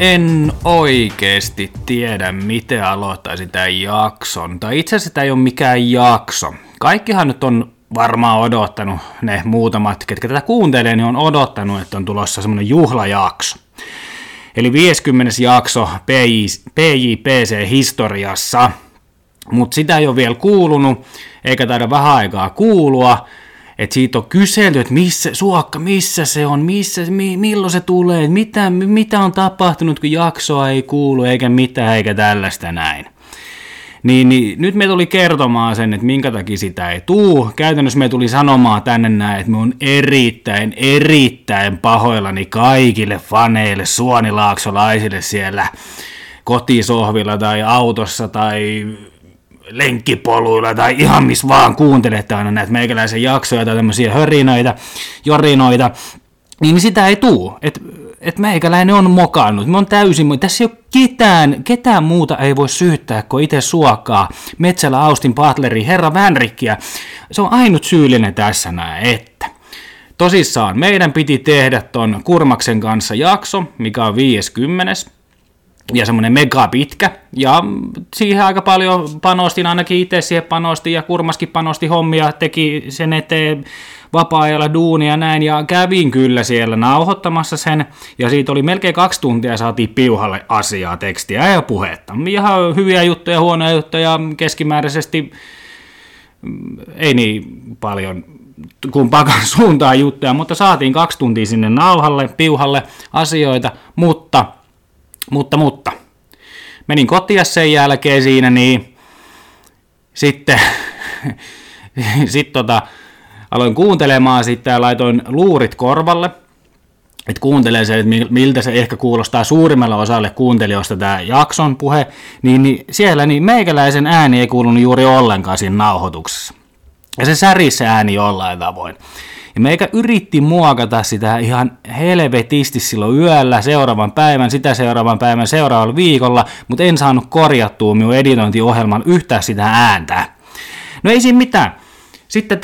En oikeesti tiedä, miten aloittaisin tämän jakson. Tai itse asiassa tämä ei ole mikään jakso. Kaikkihan nyt on varmaan odottanut, ne muutamat, ketkä tätä kuuntelee, niin on odottanut, että on tulossa semmoinen juhlajakso. Eli 50. jakso PJPC-historiassa. Mutta sitä ei ole vielä kuulunut, eikä taida vähän aikaa kuulua. Että siitä on kyselty, että missä, Suokka, missä se on, milloin se tulee, mitä on tapahtunut, kun jaksoa ei kuulu, eikä mitään, eikä tällaista näin. Niin nyt me tuli kertomaan sen, että minkä takia sitä ei tuu. Käytännössä me tuli sanomaan tänne näin, että me on erittäin pahoillani kaikille faneille, suonilaaksolaisille siellä kotisohvilla tai autossa tai lenkkipoluilla tai ihan missä vaan kuuntelette aina näitä meikäläisen jaksoja tai tämmöisiä hörinöitä, jorinoita, niin sitä ei tuu. Että meikäläinen on mokannut. Me on täysin, tässä ei ole ketään muuta ei voi syyttää kuin itse Suokkaa, Metsälä, Austin Butleria, herra Vänrikkiä. Se on ainut syyllinen tässä näin, että tosissaan meidän piti tehdä ton Kurmaksen kanssa jakso, mikä on 50. ja semmoinen mega pitkä, ja siihen aika paljon panostin, ainakin itse siihen panostin, ja Kurmaskin panosti hommia, teki sen eteen vapaa-ajalla duunia näin, ja kävin kyllä siellä nauhoittamassa sen, ja siitä oli melkein 2 tuntia, saatiin piuhalle asiaa, tekstiä ja puhetta. Ihan hyviä juttuja, huonoja juttuja, keskimääräisesti ei niin paljon kumpaakaan suuntaan juttuja, mutta saatiin 2 tuntia sinne nauhalle, piuhalle asioita, mutta, menin kotiin sen jälkeen siinä, niin sitten aloin kuuntelemaan sitä ja laitoin luurit korvalle, että kuuntelee se, että miltä se ehkä kuulostaa suurimmalla osalle kuuntelijoista tämä jakson puhe, niin siellä niin meikäläisen ääni ei kuulunut juuri ollenkaan siinä nauhoituksessa. Ja se särisi se ääni jollain tavoin. Ja meikä yritti muokata sitä ihan helvetisti silloin yöllä, seuraavan päivän, sitä seuraavan päivän, seuraavalla viikolla, mutta en saanut korjattua minun editointiohjelman yhtään sitä ääntä. No ei siinä mitään. Sitten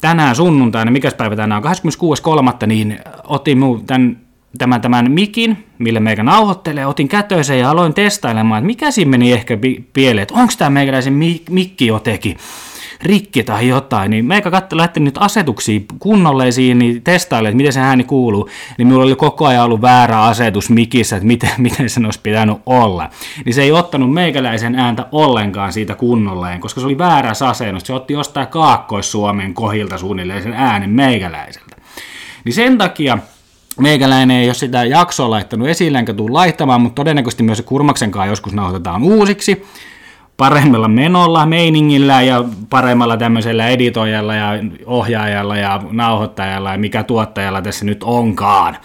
tänään sunnuntaina, mikäs päivä tänään on, 26.3. niin otin minun tämän mikin, millä meikä nauhoittelee, otin kätöisen ja aloin testailemaan, että mikä siinä meni ehkä pieleen, että onko tämä meikäläisen mikki jotenkin rikki tai jotain, niin meikä lähti nyt asetuksiin kunnolleisiin, niin testaille, että miten se ääni kuuluu, niin minulla oli koko ajan ollut väärä asetus mikissä, että miten sen olisi pitänyt olla. Niin se ei ottanut meikäläisen ääntä ollenkaan siitä kunnolleen, koska se oli väärässä asennossa, se otti jostain Kaakkois-Suomen kohilta suunnilleen sen äänen meikäläiseltä. Niin sen takia meikäläinen ei ole sitä jaksoa laittanut esille, enkä tule laittamaan, mutta todennäköisesti myös se Kurmaksenkaan joskus nauhoitetaan uusiksi, paremmalla menolla, meiningillä ja paremmalla tämmöisellä editoijalla ja ohjaajalla ja nauhoittajalla ja mikä tuottajalla tässä nyt onkaan.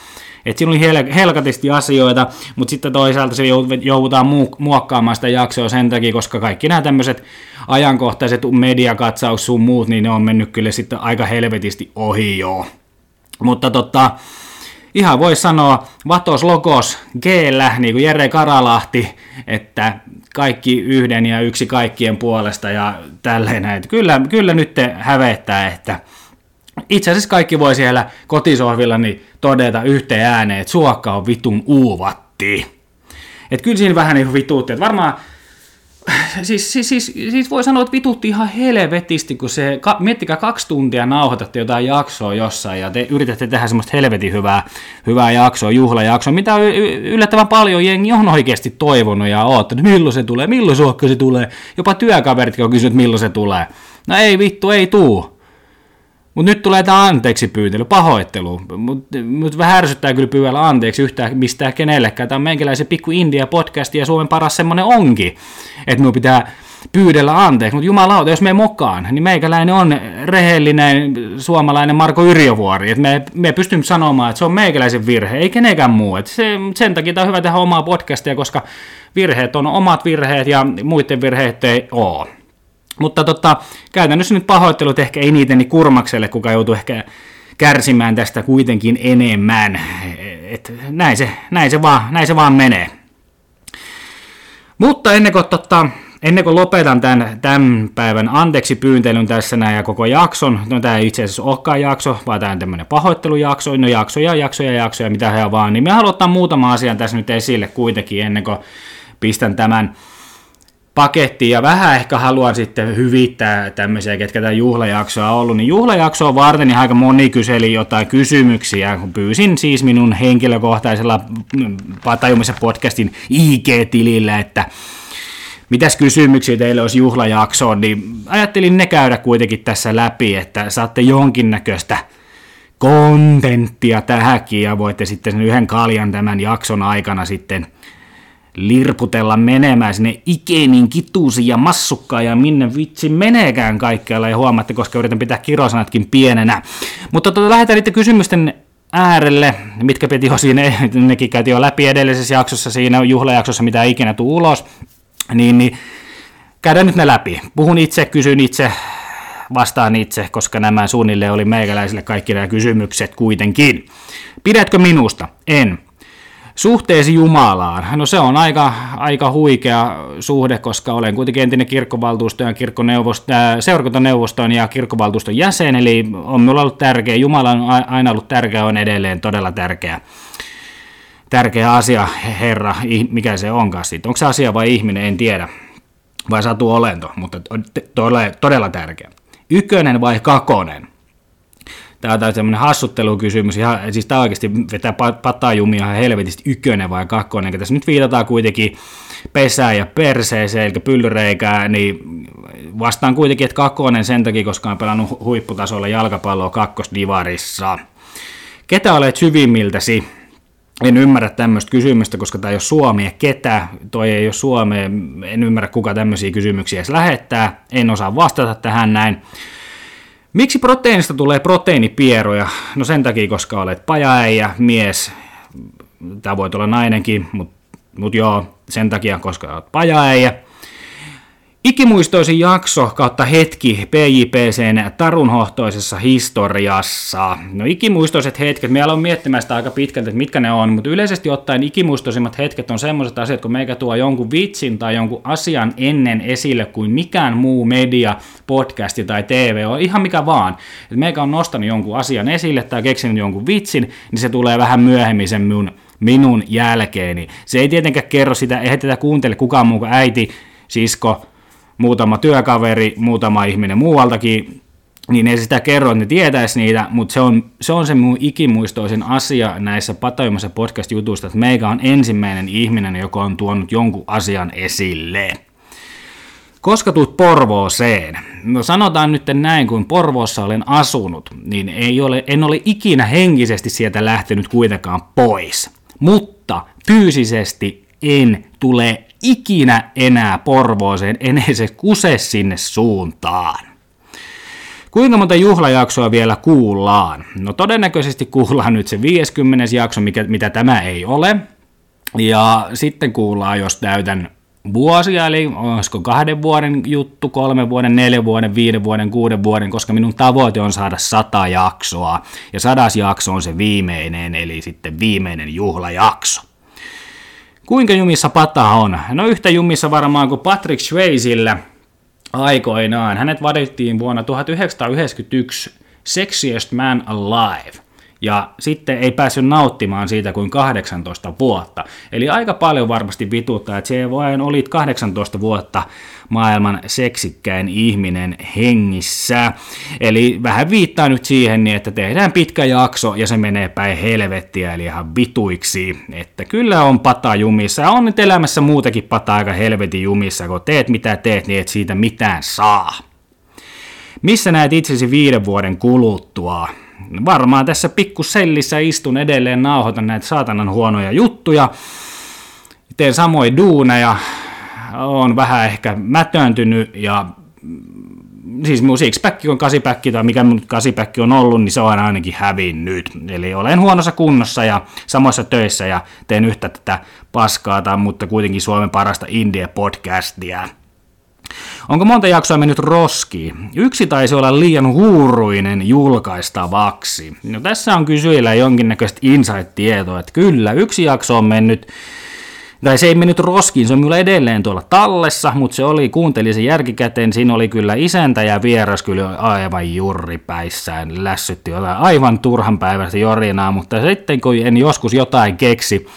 Et siinä oli helkatisti asioita, mutta sitten toisaalta se joudutaan muokkaamaan sitä jaksoa sen takia, koska kaikki nämä tämmöiset ajankohtaiset mediakatsaus sun muut, niin ne on mennyt kyllä sitten aika helvetisti ohi joo. Mutta ihan voi sanoa vatos logos G:llä, niin kuin Jere Karalahti, että kaikki yhden ja yksi kaikkien puolesta ja tälleen näin. Kyllä nyt hävettää, että itse asiassa kaikki voi siellä kotisohvillani todeta yhteen ääneen, että Suokka on vitun uuvatti. Että kyllä siinä vähän niin vituutti, että varmaan siis voi sanoa, että vitutti ihan helvetisti, kun miettikää 2 tuntia nauhoitatte jotain jaksoa jossain ja te yritätte tehdä semmoista helvetin hyvää jaksoa, juhlajaksoa, mitä yllättävän paljon jengi on oikeasti toivonut ja oottanut, milloin se tulee, milloin Suokka se tulee, jopa työkaveritkin on kysynyt, milloin se tulee. No ei vittu, ei tuu. Mutta nyt tulee tämä anteeksi pyytely, pahoittelu. Mut vähän ärsyttää kyllä pyydellä anteeksi yhtään mistään kenellekään. Tämä on meikäläisen pikku India-podcast ja Suomen paras semmoinen onkin, että minun pitää pyydellä anteeksi. Mutta jumalauta, jos me mokaan, niin meikäläinen on rehellinen suomalainen Marko Yrjövuori. Että me pystymme sanomaan, että se on meikäläisen virhe, ei kenenkään muu. Et sen takia tämä on hyvä tehdä omaa podcastia, koska virheet on omat virheet ja muiden virheet ei ole. Mutta käytännössä nyt pahoittelut ehkä ei niitä niin Kurmakselle, kuka joutuu ehkä kärsimään tästä kuitenkin enemmän. Et näin se vaan menee. Mutta ennen kuin Ennen kuin lopetan tämän päivän anteeksi pyyntelyn tässä näin ja koko jakson, no tämä ei itse asiassa olekaan jakso, vaan tämä on tämmöinen pahoittelujakso, no jaksoja, mitä he on vaan, niin me haluan ottaa muutama asian tässä nyt esille kuitenkin ennen kuin pistän tämän pakettiin ja vähän ehkä haluan sitten hyvittää tämmöisiä, ketkä tämä juhlajaksoa on ollut, niin juhlajaksoa varten niin aika moni kyseli jotain kysymyksiä, kun pyysin siis minun henkilökohtaisella Tajumisen podcastin IG-tilillä, että mitäs kysymyksiä teille olisi juhlajaksoon, niin ajattelin ne käydä kuitenkin tässä läpi, että saatte jonkinnäköistä kontenttia tähänkin ja voitte sitten sen yhden kaljan tämän jakson aikana sitten lirputella menemään sinne Ikenin kituusiin ja massukkaan ja minne vitsi meneekään kaikkialla ja huomaatte, koska yritän pitää kirosanatkin pienenä. Mutta lähdetään niiden kysymysten äärelle, mitkä piti jo siinä, nekin käytiin jo läpi edellisessä jaksossa, siinä juhlajaksossa, mitä ei ikinä tule ulos, niin käydään nyt ne läpi. Puhun itse, kysyn itse, vastaan itse, koska nämä suunnilleen oli meikäläisille kaikki nämä kysymykset kuitenkin. Pidätkö minusta? En. Suhteesi Jumalaan, no se on aika huikea suhde, koska olen kuitenkin entinen kirkkovaltuuston ja seurakuntaneuvoston ja kirkkovaltuuston jäsen, eli on minulla ollut tärkeä, Jumala on aina ollut tärkeä, on edelleen todella tärkeä asia, Herra, mikä se onkaan siitä, onko se asia vai ihminen, en tiedä, vai satuolento, mutta todella tärkeä. 1 vai 2? Tämä on tämmöinen hassuttelukysymys, ihan, siis tämä oikeasti vetää patajumia helvetistä 1 vai 2, eli tässä nyt viitataan kuitenkin pesään ja perseeseen, eli pyllyreikään, niin vastaan kuitenkin, että 2 sen takia, koska olen pelannut huipputasolla jalkapalloa 2-divarissa. Ketä olet syvimmiltäsi? En ymmärrä tämmöistä kysymystä, koska tämä ei ole Suomea ketä, toi ei ole Suomea, en ymmärrä kuka tämmöisiä kysymyksiä edes lähettää, en osaa vastata tähän näin. Miksi proteiinista tulee proteiinipieroja? No sen takia, koska olet pajaäijä, mies, tämä voi olla nainenkin, mutta joo, sen takia, koska olet pajaäijä. Ikimuistoisin jakso kautta hetki PJPCn tarunhohtoisessa historiassa. No ikimuistoiset hetket, me aloin miettimään sitä aika pitkälti, että mitkä ne on, mutta yleisesti ottaen ikimuistoisimmat hetket on semmoiset asiat, kun meikä tuo jonkun vitsin tai jonkun asian ennen esille kuin mikään muu media, podcasti tai TV, on ihan mikä vaan. Et meikä on nostanut jonkun asian esille tai keksinyt jonkun vitsin, niin se tulee vähän myöhemmin sen minun jälkeeni. Se ei tietenkään kerro sitä, eihän tätä kuuntele kukaan muu kuin äiti, sisko, muutama työkaveri, muutama ihminen muualtakin, niin ei sitä kerro, että ne tietäisi niitä, mutta se on se mun ikimuistoisin asia näissä Patajumassa podcast-jutuista, että meikä on ensimmäinen ihminen, joka on tuonut jonkun asian esille. Koska tuut Porvooseen? No sanotaan nyt näin, kun Porvoossa olen asunut, niin en ole ikinä henkisesti sieltä lähtenyt kuitenkaan pois, mutta fyysisesti en tule ikinä enää Porvooseen, en se kuse sinne suuntaan. Kuinka monta juhlajaksoa vielä kuullaan? No todennäköisesti kuullaan nyt se 50. jakso, mitä tämä ei ole. Ja sitten kuullaan, jos täytän vuosia, eli olisiko 2 vuoden juttu, 3 vuoden, 4 vuoden, 5 vuoden, 6 vuoden, koska minun tavoite on saada 100 jaksoa. Ja 100. jakso on se viimeinen, eli sitten viimeinen juhlajakso. Kuinka jumissa Pata on? No yhtä jumissa varmaan kuin Patrick Swayzellä aikoinaan. Hänet vadittiin vuonna 1991 Sexiest Man Alive. Ja sitten ei päässyt nauttimaan siitä kuin 18 vuotta. Eli aika paljon varmasti vituttaa, että se vain oli 18 vuotta maailman seksikkäin ihminen hengissä. Eli vähän viittaa nyt siihen, että tehdään pitkä jakso ja se menee päin helvettiä, eli ihan vituiksi. Että kyllä on pata jumissa. Ja on nyt elämässä muutakin pata aika helvetin jumissa. Kun teet mitä teet, niin et siitä mitään saa. Missä näet itsesi 5 vuoden kuluttua? Varmaan tässä pikkusellissä istun edelleen, nauhoitan näitä saatanan huonoja juttuja, teen samoin duuneja, on vähän ehkä mätöntynyt ja siis mun sixpacki on 8-pack tai mikä mun 8-pack on ollut, niin se on ainakin hävinnyt. Eli olen huonossa kunnossa ja samoissa töissä ja teen yhtä tätä paskaa, mutta kuitenkin Suomen parasta indie-podcastia. Onko monta jaksoa mennyt roskiin? 1 taisi olla liian huuruinen julkaistavaksi. No tässä on kysyjillä jonkinnäköistä insight-tietoa, että kyllä 1 jakso on mennyt tai se ei mennyt roskiin, se on minulla edelleen tuolla tallessa, mutta se oli, kuuntelin sen järkikäteen, siinä oli kyllä isäntä ja vieras kyllä aivan jurripäissään, lässytti jotain aivan turhan päivästä jorinaa, mutta sitten kun en joskus jotain keksi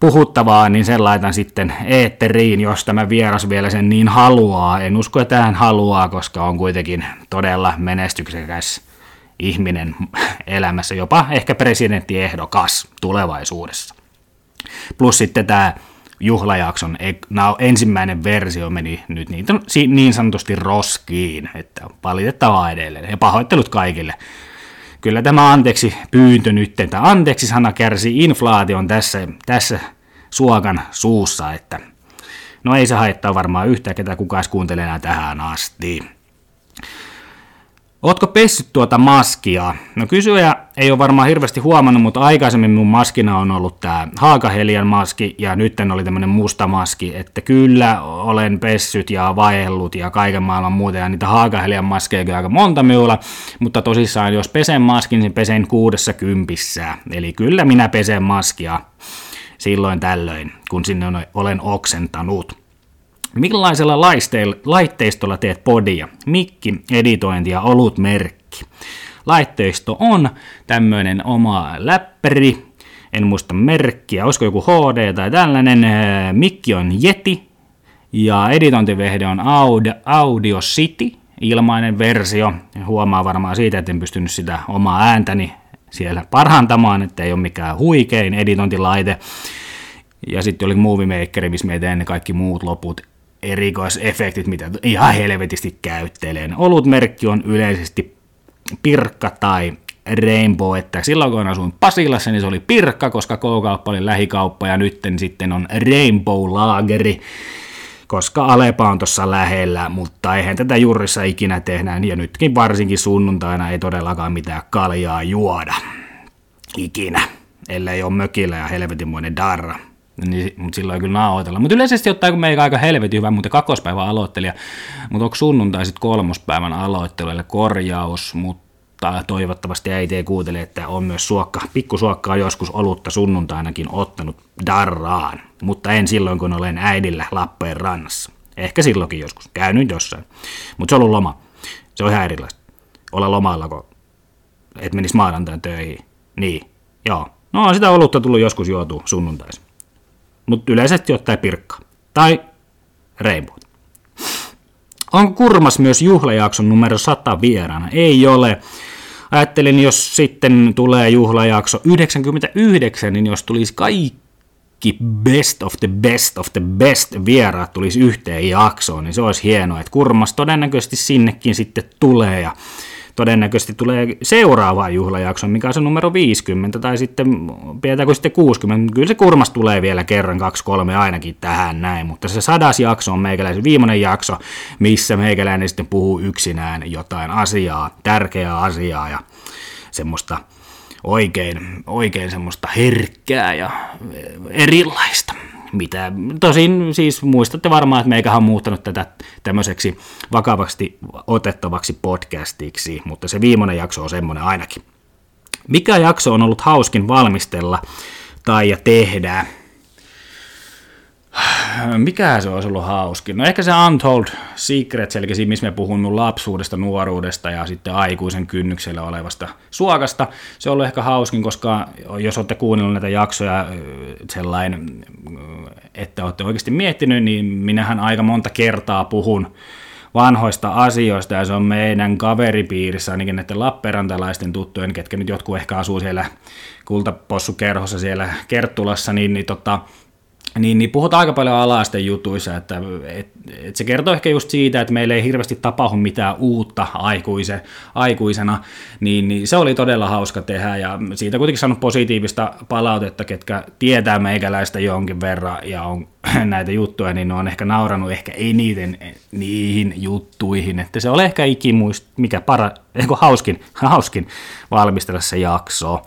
puhuttavaa, niin sen laitan sitten eetteriin, jos tämä vieras vielä sen niin haluaa. En usko, että hän haluaa, koska on kuitenkin todella menestyksekäs ihminen elämässä, jopa ehkä presidenttiehdokas tulevaisuudessa. Plus sitten tämä juhlajakson ensimmäinen versio meni nyt niin sanotusti roskiin, että valitettavaa edelleen. Ja pahoittelut kaikille. Kyllä tämä anteeksi pyyntö nyt, että anteeksi sana kärsii inflaation tässä suokan suussa, että no ei se haittaa varmaan yhtään, ketä kukaan kuuntelee enää tähän asti. Ootko pessyt tuota maskia? No kysyjä ei ole varmaan hirveästi huomannut, mutta aikaisemmin mun maskina on ollut tämä haakahelian maski ja nyt oli tämmöinen musta maski, että kyllä olen pessyt ja vaellut ja kaiken maailman muuta ja niitä haakahelian maskeja kyllä aika monta minulla, mutta tosissaan jos pesen maskin, niin pesen 60. Eli kyllä minä pesen maskia silloin tällöin, kun sinne olen oksentanut. Millaisella laitteistolla teet podia? Mikki, editointi ja olutmerkki. Laitteisto on tämmöinen oma läppäri, en muista merkkiä, olisiko joku HD tai tällainen. Mikki on Yeti ja editointivehde on Audio City, ilmainen versio. Huomaa varmaan siitä, että en pystynyt sitä omaa ääntäni siellä parantamaan, että ei ole mikään huikein editointilaite. Ja sitten oli Movie Makeri, missä meitä ennen kaikki muut loput erikoisefektit, mitä ihan helvetisti käytteleen. Olutmerkki on yleisesti Pirkka tai Rainbow, että silloin kun asuin Pasilassa, niin se oli Pirkka, koska K-kauppa oli lähikauppa, ja nyt sitten on Rainbow-laageri, koska Alepa on tuossa lähellä, mutta eihän tätä jurissa ikinä tehdä, ja nytkin varsinkin sunnuntaina ei todellakaan mitään kaljaa juoda. Ikinä, ellei ole mökillä ja helvetinmoinen darra. Niin, mutta silloin kyllä nauhoitella. Mutta yleisesti ottaen, kun meikä aika helvetin hyvä, muuten kakkospäivän aloittelija, mutta onko sunnuntai sitten kolmospäivän aloittelijalle korjaus, mutta toivottavasti äiti ei kuuntele, että on myös pikkusuokkaa joskus olutta sunnuntainakin ottanut darraan, mutta en silloin, kun olen äidillä Lappeenrannassa. Ehkä silloinkin joskus, käynyt jossain, mutta se on ollut loma. Se on ihan erilaista. Olla lomalla, kun et menisi maanantain töihin. Niin, joo. No on sitä olutta tullut joskus juotua sunnuntaisin. Mutta yleisesti ottaen Pirkka. Tai Rainbow. Onko Kurmas myös juhlajakson numero 100 vieraana? Ei ole. Ajattelin, jos sitten tulee juhlajakso 99, niin jos tulisi kaikki best of the best vieraat tulisi yhteen jaksoon, niin se olisi hienoa, että Kurmas todennäköisesti sinnekin sitten tulee ja todennäköisesti tulee seuraavaan juhlajaksoon, mikä on se numero 50, tai sitten pidetäänkö sitten 60, kyllä se Kurmas tulee vielä kerran, 2-3 ainakin tähän näin, mutta se 100. jakso on meikäläisen viimeinen jakso, missä meikäläinen sitten puhuu yksinään jotain asiaa, tärkeää asiaa ja semmoista oikein semmoista herkkää ja erilaista. Mitä, tosin siis muistatte varmaan, että meikähän on muuttanut tätä tämmöiseksi vakavasti otettavaksi podcastiksi, mutta se viimeinen jakso on semmoinen ainakin. Mikä jakso on ollut hauskin valmistella tai ja tehdä? Mikä se olisi ollut hauskin? No ehkä se Untold Secrets, eli siinä missä me puhun mun lapsuudesta, nuoruudesta ja sitten aikuisen kynnyksellä olevasta suokasta. Se on ollut ehkä hauskin, koska jos olette kuunnellut näitä jaksoja sellainen, että olette oikeasti miettinyt, niin minähän aika monta kertaa puhun vanhoista asioista ja se on meidän kaveripiirissä ainakin näiden lappeenrantalaisten tuttujen, ketkä nyt jotkut ehkä asuu siellä kultapossukerhossa siellä Kerttulassa, niin puhutaan aika paljon alaisten jutuissa, että se kertoo ehkä just siitä, että meillä ei hirveästi tapahdu mitään uutta aikuisena, niin se oli todella hauska tehdä ja siitä kuitenkin saanut positiivista palautetta, ketkä tietää meikäläistä jonkin verran ja on näitä juttuja, niin ne on ehkä nauranut ehkä ei niihin juttuihin, että se oli ehkä mikä hauskin valmistella se jaksoa.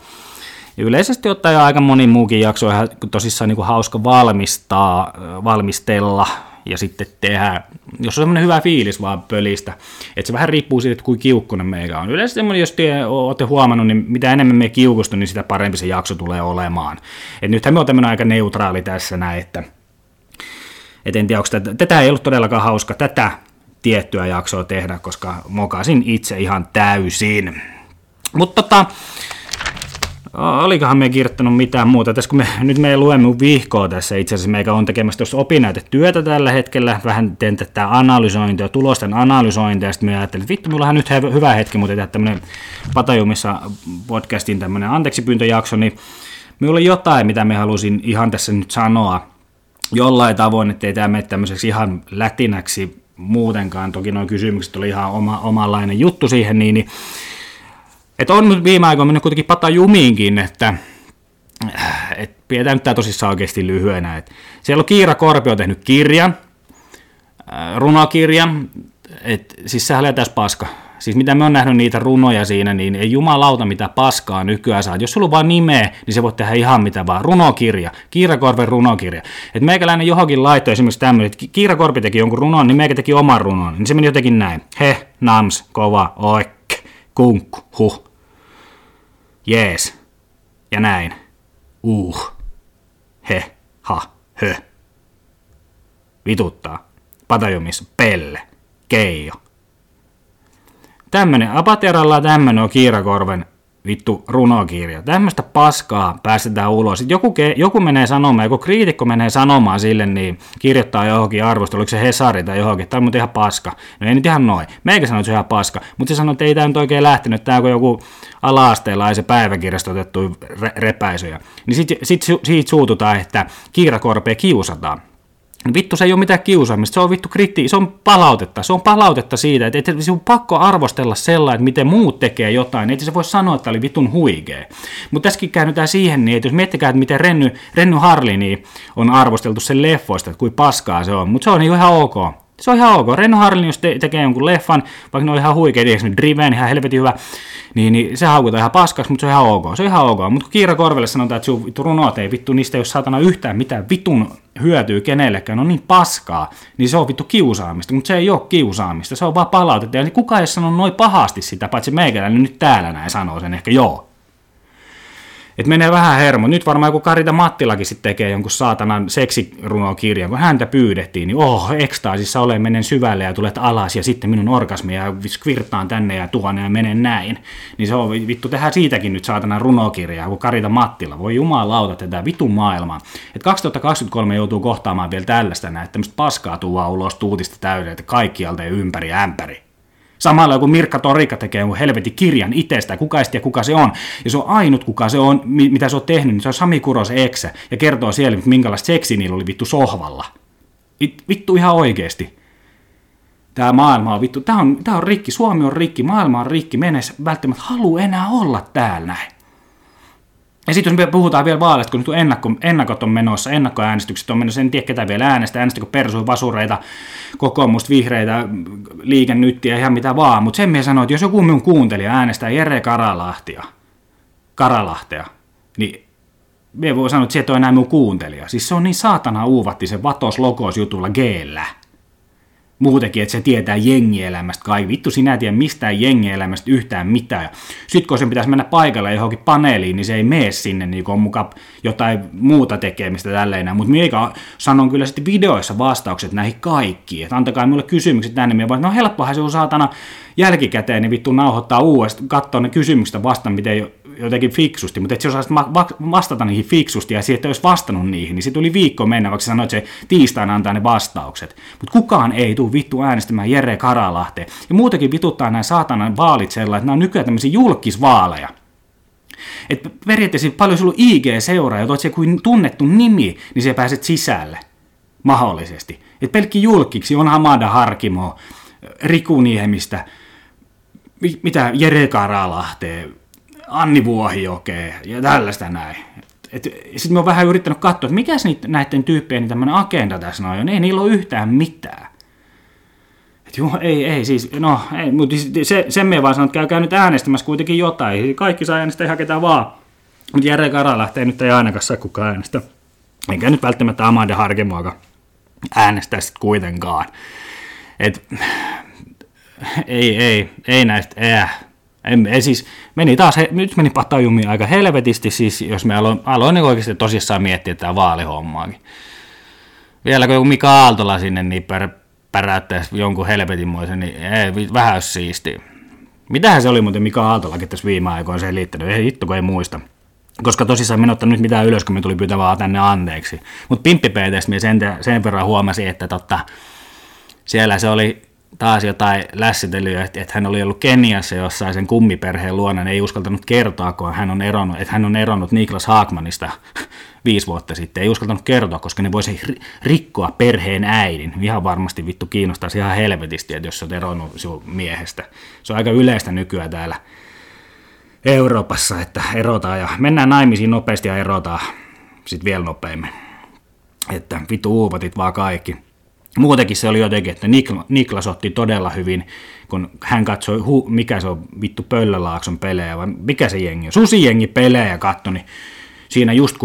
Yleisesti ottaen aika moni muukin jakso on tosissaan niin kuin hauska valmistella ja sitten tehdä, jos on semmoinen hyvä fiilis vaan pölistä, että se vähän riippuu siitä, että kuinka kiukkunen meikä on. Yleensä semmoinen, jos te olette huomannut, niin mitä enemmän me kiukustu, niin sitä parempi se jakso tulee olemaan. Et nythän me on tämmöinen aika neutraali tässä näin, että en tiedä, onko tätä ei ollut todellakaan hauska tätä tiettyä jaksoa tehdä, koska mokasin itse ihan täysin. Mutta olikohan me kirjoittanut mitään muuta. Tässä kun nyt me luemme vihkoa tässä, itse asiassa meikä on tekemässä tuossa opinnäytetyötä tällä hetkellä, vähän teen tätä analysointia, tulosten analysointia, ja sitten me ajattelin, että vittu, minullahan nyt hyvä hetki, mutta tehdään tämmöinen Patajumissa podcastin tämmöinen anteeksipyyntöjakso, niin minulla on jotain, mitä me halusin ihan tässä nyt sanoa jollain tavoin, ettei tämä mene tämmöiseksi ihan lätinäksi muutenkaan, toki nuo kysymykset oli ihan omanlainen juttu siihen, niin että on nyt viime aikoina mennyt kuitenkin patajumiinkin, että pidetään nyt tämä tosissaan oikeasti lyhyenä. Että siellä on Kiira Korpi on tehnyt kirjan, runokirjan, että siis sehän oli täysi paska. Siis mitä me on nähnyt niitä runoja siinä, niin ei jumalauta mitä paskaa nykyään saa. Jos sulla on vaan nimeä, niin se voi tehdä ihan mitä vaan. Runokirja, Kiira Korven runokirja. Että meikäläinen johonkin laittoi esimerkiksi tämmöinen, että Kiira Korpi teki jonkun runon, niin meikä teki oman runon. Niin se meni jotenkin näin. Heh, nams, kova, oik. Kunkku, huh, jees, ja näin, he, ha, hö, vituttaa, Patajumissa, pelle, keijo. Tämmönen, apateralla tämmönen on Kiira Korven vittu runokirja. Tämmöstä paskaa päästetään ulos. Sitten joku menee sanomaan, joku kriitikko menee sanomaan sille, niin kirjoittaa johonkin arvosteluksi se Hesari tai johonkin, tämä on muuten ihan paska. No ei nyt ihan noin. Meikä sanoo, että se on ihan paska, mutta se sanoo, että ei tämä nyt oikein lähtenyt, tämä on joku ala-asteella ja se päiväkirjasta otettu repäisyjä. Niin sit suututaan, että Kiira Korpea kiusataan. Vittu, se ei ole mitään kiusaamista, se on vittu se on palautetta. Se on palautetta siitä, että se on pakko arvostella sellainen, että miten muut tekee jotain, että se voi sanoa, että oli vittun huikea. Mutta tässäkin käännytään siihen, niin, että jos miettikää, että miten Renny Harlini on arvosteltu sen leffoista, että kuinka paskaa se on, mutta se on ihan ok. Se on ihan ok. Renny Harlin, jos tekee jonkun leffan, vaikka ne on ihan huikeita, eikö nyt Driven, ihan helvetin hyvä, niin se haukutaan ihan paskaksi, mutta se on ihan ok. Se on ihan ok. Mutta kun Kiira Korvelle sanotaan, että sun runot ei vittu, niistä ei ole satana yhtään mitään vitun hyötyä kenellekään, on niin paskaa, niin se on vittu kiusaamista. Mutta se ei ole kiusaamista, se on vaan palautetta. Ja kukaan ei ole sanonut noin pahasti sitä, paitsi meikäläinen nyt täällä näin sanoo sen ehkä joo. Että menee vähän hermo. Nyt varmaan joku Karita Mattilakin sitten tekee jonkun saatanan seksirunokirjan, kun häntä pyydettiin, niin ekstaasissa olen, menen syvälle ja tulet alas ja sitten minun orgasmia ja skvirtaan tänne ja tuonne ja menen näin. Niin se on vittu, tehdään siitäkin nyt saatanan runokirjaa, kun Karita Mattila. Voi jumalauta tätä vitun maailmaa. Että 2023 joutuu kohtaamaan vielä tällaista näin, että tämmöistä paskaa tuo ulos tuutista täyden, että kaikkialta ja ympäri ja ämpäri. Samalla kun Mirka Torika tekee jonkun helvetin kirjan itsestä, kuka ei tiedä kuka se on, ja se on ainut kuka se on, mitä se on tehnyt, niin se on Sami Kurosen eksä, ja kertoo siellä, minkälaista seksiä niillä oli vittu sohvalla. Vittu ihan oikeesti. Tää maailma on vittu, tää on rikki, Suomi on rikki, maailma on rikki, me en edes välttämättä halua enää olla täällä näin. Ja sitten jos me puhutaan vielä vaaleista, kun nyt ennakot on menossa, ennakkoäänestykset on menossa, en tiedä ketä vielä äänestääkö persuja, vasureita, kokoomusta, vihreitä, liikennyttiä, ihan mitä vaan, mutta sen minä sanoin, että jos joku minun kuuntelija äänestää Jere Karalahtea, niin minä voi sanoa, että sieltä on enää minun kuuntelija. Siis se on niin saatana uuvatti se vatos-lokos-jutulla G-llä. Muutenkin, että se tietää jengielämästä kai. Vittu, sinä ei tiedä mistään jengielämästä yhtään mitään. Sitten kun sen pitäisi mennä paikalle johonkin paneeliin, niin se ei mene sinne, niin kuin on mukaan jotain muuta tekemistä tälleen. Mutta minä sanon kyllä sitten videoissa vastaukset näihin kaikkiin. Että antakaa minulle kysymykset tänne. Minä vaan, että no helppohan se on saatana jälkikäteen, niin vittu nauhoittaa uudestaan, katsoa ne kysymykset vastaan, miten jotenkin fiksusti. Mutta että se osaisi vastata niihin fiksusti ja siihen, että olisi vastannut niihin, niin se tuli viikko mennä, vaikka sanoit, että se tiistaina antaa ne vastaukset. Mutta kukaan ei tule vittu äänestämään Jere Karalahteen. Ja muutenkin vituttaa nämä saatanan vaalit sellainen, että nämä on nykyään tämmöisiä julkisvaaleja. Että periaatteessa paljon sulla on IG-seuraaja, oot se kuin tunnettu nimi, niin se pääset sisälle. Mahdollisesti. Että pelkki julkiksi on Hamada Harkimo, Riku Niemistä, mitä Jere Karalahteen, Anni Vuohi okei, ja tällaista näin. Sitten mä oon vähän yrittänyt katsoa, että mikäs näiden tyyppien tämmöinen agenda tässä on, ei niillä ole yhtään mitään. Joo, ei, mutta sen me vaan sanon, että käykää nyt äänestämässä kuitenkin jotain. Kaikki saa äänestää ihan ketään vaan. Mutta Jere Karalahti nyt ei ainakaan saa kukaan äänestää. Enkä nyt välttämättä Hamada Harkimoakaan. äänestää sitten kuitenkaan. Et, ei näistä, ei siis, meni tajummin aika helvetisti, siis jos me aloin niin oikeasti tosissaan miettiä tätä vaalihommaakin. Vieläkö joku Mika Aaltola sinne niin päräyttäisi jonkun helvetinmoisen, niin ei, vähän olisi siistiä. Mitähän se oli muuten Mika Aaltolakin tässä viime aikoina se liittänyt, ei hitto kun ei muista. Koska tosissaan minä en ottanut nyt mitään ylös, kun minä tuli pyytävää tänne anteeksi. Mutta pimppipeiteistä minä sen verran huomasin, että siellä se oli taas jotain lässitelyä, että hän oli ollut Keniassa jossain sen kummiperheen luona, ei uskaltanut kertoa, kun hän on eronnut, että hän on eronnut Niklas Haakmanista 5 vuotta sitten, ei uskaltanut kertoa, koska ne voisi rikkoa perheen äidin. Ihan varmasti vittu kiinnostaisi ihan helvetisti, että jos olet eronnut sinun miehestä. Se on aika yleistä nykyään täällä Euroopassa, että erotaan ja mennään naimisiin nopeasti ja erotaan sitten vielä nopeammin. Että vittu uuvatit vaan kaikki. Muutenkin se oli jotenkin, että Niklas otti todella hyvin, kun hän katsoi, mikä se on vittu Pöllälaakson pelejä, vai mikä se jengi on, Susijengi pelejä katsoi, niin siinä just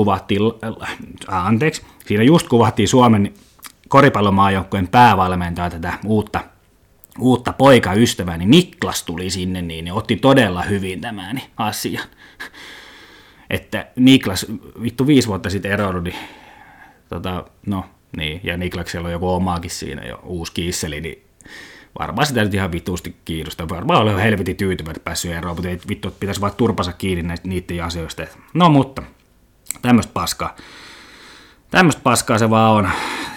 kuvattiin, Suomen koripallomaajoukkueen päävalmentajaa tätä uutta poikaystävää, niin Niklas tuli sinne niin otti todella hyvin tämän asian. Että Niklas, vittu 5 vuotta sitten eroudut, niin niin, ja Niklaksella on joku omaakin siinä jo, uusi kiisseli, niin varmaan sitä nyt ihan vitusti kiinnostaa. Varmaan olen helvetin tyytyväinen päässyt eroon, mutta ei vittu, pitäisi vaan turpansa kiinni niiden asioista. No mutta, tämmöistä paskaa. Tämmöistä paskaa se vaan on,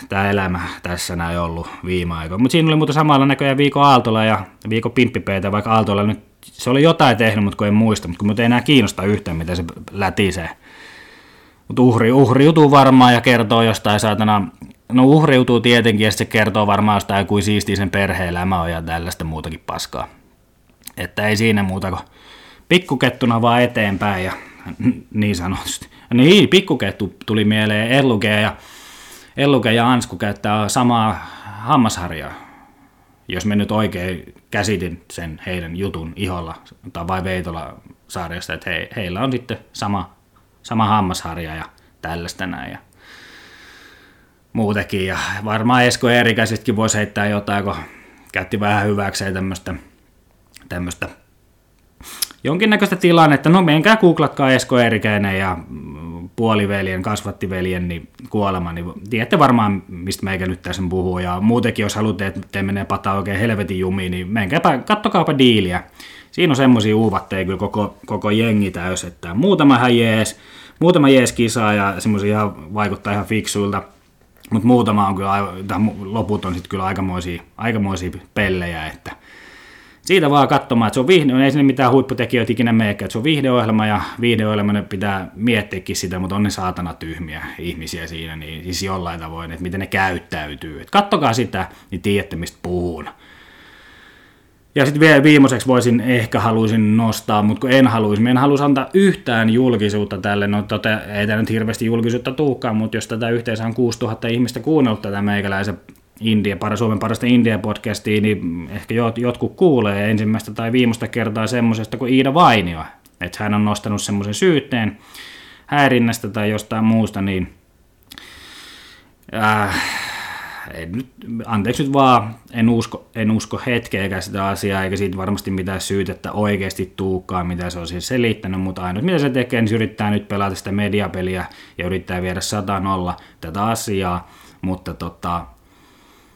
tämä elämä tässä näin ollut viime aikoina. Mutta siinä oli muuten samalla näköjään viikon Aaltola ja viikon pimppipeitä, vaikka Aaltola nyt, se oli jotain tehnyt, mutta kun en muista, mutta kun mut ei enää kiinnosta yhtään, mitä se lätisee. Mutta uhriutuu varmaan ja kertoo jostain saatana, no uhriutuu tietenkin ja sitten se kertoo varmaan jostain kuin siistiä sen perhe-elämä on ja tällaista muutakin paskaa. Että ei siinä muuta kuin pikkukettuna vaan eteenpäin ja niin sanotusti. Niin, pikkukettu tuli mieleen, Elluke ja Ansku käyttää samaa hammasharjaa, jos me nyt oikein käsitin sen heidän jutun iholla tai veitolla sarjasta, että heillä on sitten sama hammasharja ja tällaista näin ja muutenkin. Ja varmaan Esko Erikäisetkin voisi heittää jotain, kun käytti vähän hyväkseen tämmöistä jonkinnäköistä tilannetta. No menkää googlatkaa Esko Erikäinen ja puoliveljen, kasvattiveljen niin kuolema, niin tiedätte varmaan mistä meikä nyt tässä puhuu. Ja muutenkin jos haluatte, että te menee pataa oikein helvetin jumiin, niin menkääpä, kattokaapa Diiliä. Siinä on semmoisia uuvatteja kyllä koko jengi täys, että muutama jees kisaa ja semmoisia vaikuttaa ihan fiksuilta, mutta muutama on kyllä, loput on sitten kyllä aikamoisia pellejä, että siitä vaan katsomaan, että se on vihde, ei sinne mitään huipputekijöitä ikinä meekään, että se on vihdeohjelma ja vihdeohjelma pitää miettiäkin sitä, mutta on ne saatana tyhmiä ihmisiä siinä, niin siis jollain tavoin, että miten ne käyttäytyy, että kattokaa sitä, niin tiedätte mistä puhun. Ja sitten vielä viimeiseksi haluaisin nostaa, mutta kun en haluaisi antaa yhtään julkisuutta tälle, ei tämä nyt hirveästi julkisuutta tulekaan, mutta jos tätä yhteensä on 6000 ihmistä kuunnellut tätä meikäläisen Suomen parasta India-podcastia, niin ehkä jotkut kuulee ensimmäistä tai viimeistä kertaa semmoisesta kuin Iida Vainio, että hän on nostanut semmoisen syytteen häirinnästä tai jostain muusta, niin anteeksi nyt vaan, en usko hetkeäkään sitä asiaa, eikä siitä varmasti mitään syytettä oikeasti tuukaan, mitä se on siis selittänyt, mutta ainut mitä se tekee, niin se yrittää nyt pelata sitä mediapeliä ja yrittää viedä 100-0 tätä asiaa, mutta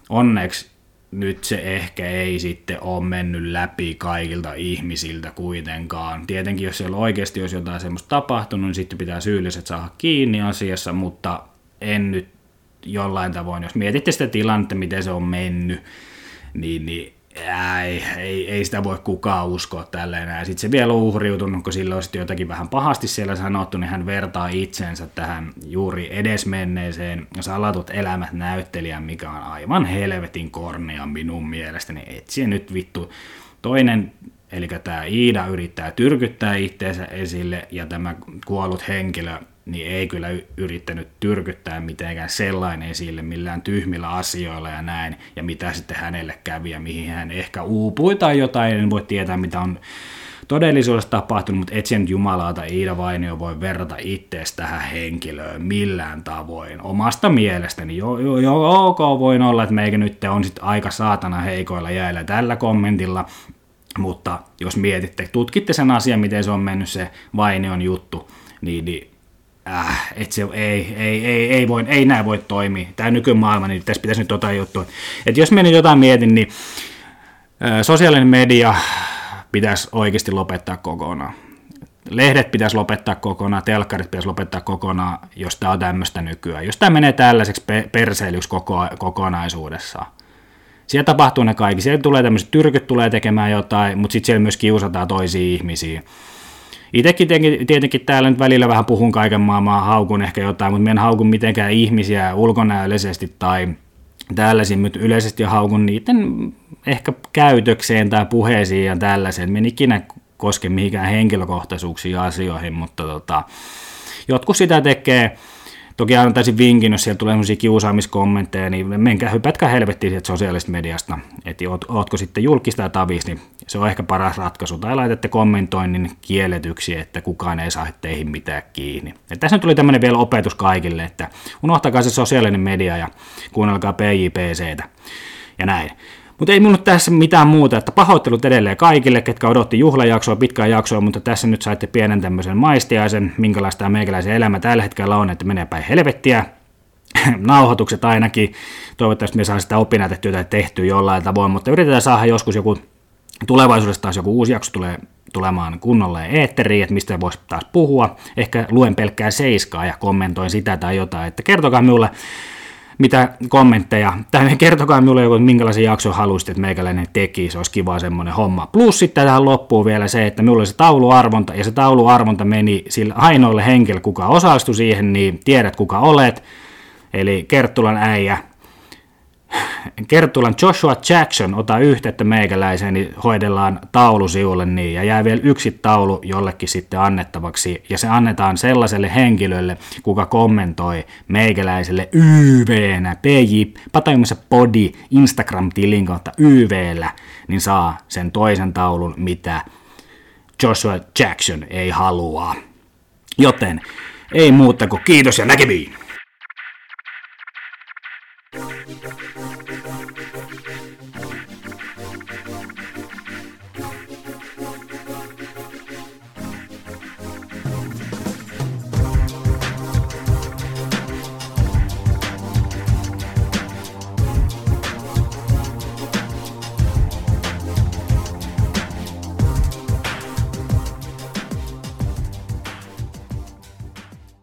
onneksi nyt se ehkä ei sitten ole mennyt läpi kaikilta ihmisiltä kuitenkaan. Tietenkin jos siellä oikeasti olisi jotain semmoista tapahtunut, niin sitten pitää syylliset saada kiinni asiassa, mutta en nyt jollain tavoin, jos mietitte sitä tilannetta, miten se on mennyt, niin ei sitä voi kukaan uskoa tällä enää. Sitten se vielä on uhriutunut, kun sillä on sitten jotakin vähän pahasti siellä sanottu, niin hän vertaa itsensä tähän juuri edesmenneeseen Salatut elämät näyttelijän, mikä on aivan helvetin kornia minun mielestäni. Etsi nyt vittu toinen, eli tämä Iida yrittää tyrkyttää itteensä esille ja tämä kuollut henkilö, niin ei kyllä yrittänyt tyrkyttää mitenkään sellainen esille millään tyhmillä asioilla ja näin, ja mitä sitten hänelle kävi ja mihin hän ehkä uupui tai jotain, en voi tietää mitä on todellisuudessa tapahtunut, mutta et sen jumalauta Iida Vainio voi verrata ittees tähän henkilöön millään tavoin. Omasta mielestäni, ok, voin olla, että meikä nyt on sit aika saatana heikoilla jäillä tällä kommentilla, mutta jos mietitte, tutkitte sen asian, miten se on mennyt se Vainion juttu, niin ei näin voi toimia. Tämä nykymaailma, niin tässä pitäisi nyt jotain juttua. Et jos minä jotain mietin, niin sosiaalinen media pitäisi oikeasti lopettaa kokonaan. Lehdet pitäisi lopettaa kokonaan, telkkarit pitäisi lopettaa kokonaan, jos tämä on tämmöistä nykyään. Jos tämä menee tällaiseksi perseilyksi kokonaisuudessaan. Siellä tapahtuu ne kaikki. Siellä tulee tämmöiset tyrkyt tulee tekemään jotain, mutta sitten siellä myös kiusataan toisia ihmisiä. Itsekin tietenkin täällä nyt välillä vähän puhun kaiken maailmaa, haukun ehkä jotain, mutta minä en haukun mitenkään ihmisiä ulkonäöllisesti tai tällaisiin, mutta yleisesti haukun niiden ehkä käytökseen tai puheisiin ja tällaiseen. Minä en ikinä koske mihinkään henkilökohtaisuuksiin ja asioihin, mutta jotkut sitä tekee. Toki antaisin vinkin, jos siellä tulee sellaisia kiusaamiskommentteja, niin menkää hypätkää helvettiin sieltä sosiaalisesta mediasta, että ootko sitten julkista tai tavis, niin se on ehkä paras ratkaisu. Tai laitatte kommentoinnin kielletyksi, että kukaan ei saa teihin mitään kiinni. Ja tässä nyt tuli tämmöinen vielä opetus kaikille, että unohtakaa se sosiaalinen media ja kuunnelkaa PJPCtä ja näin. Mutta ei minulla tässä mitään muuta, että pahoittelut edelleen kaikille, ketkä odotti juhlajaksoa, pitkää jaksoa, mutta tässä nyt saitte pienen tämmöisen maistiaisen, minkälaista tämä meikäläisen elämä tällä hetkellä on, että menee päin helvettiä, nauhoitukset ainakin, toivottavasti me saan sitä opinnäytetyötä tehtyä jollain tavoin, mutta yritetään saada joskus joku, tulevaisuudessa taas joku uusi jakso tulemaan kunnolle eetteriin, että mistä voisi taas puhua, ehkä luen pelkkää seiskaa ja kommentoin sitä tai jotain, että kertokaa minulle, mitä kommentteja, tai kertokaa minulle joku, minkälaisen jakson haluaisit, että meikäläinen teki, se olisi kiva semmoinen homma. Plus sitten tähän loppuu vielä se, että minulla oli se tauluarvonta, ja se tauluarvonta meni sillä ainoalle henkilölle, kuka osallistui siihen, niin tiedät kuka olet, eli Kerttulan äijä. Kerttulan Joshua Jackson, ota yhteyttä meikäläiseen, niin hoidellaan taulu siulle niin, ja jää vielä yksi taulu jollekin sitten annettavaksi, ja se annetaan sellaiselle henkilölle, kuka kommentoi meikäläiselle YV-nä, Patajummissa Podi Instagram-tilin kautta YV-llä, niin saa sen toisen taulun, mitä Joshua Jackson ei halua. Joten ei muuta kuin kiitos ja näkemiin!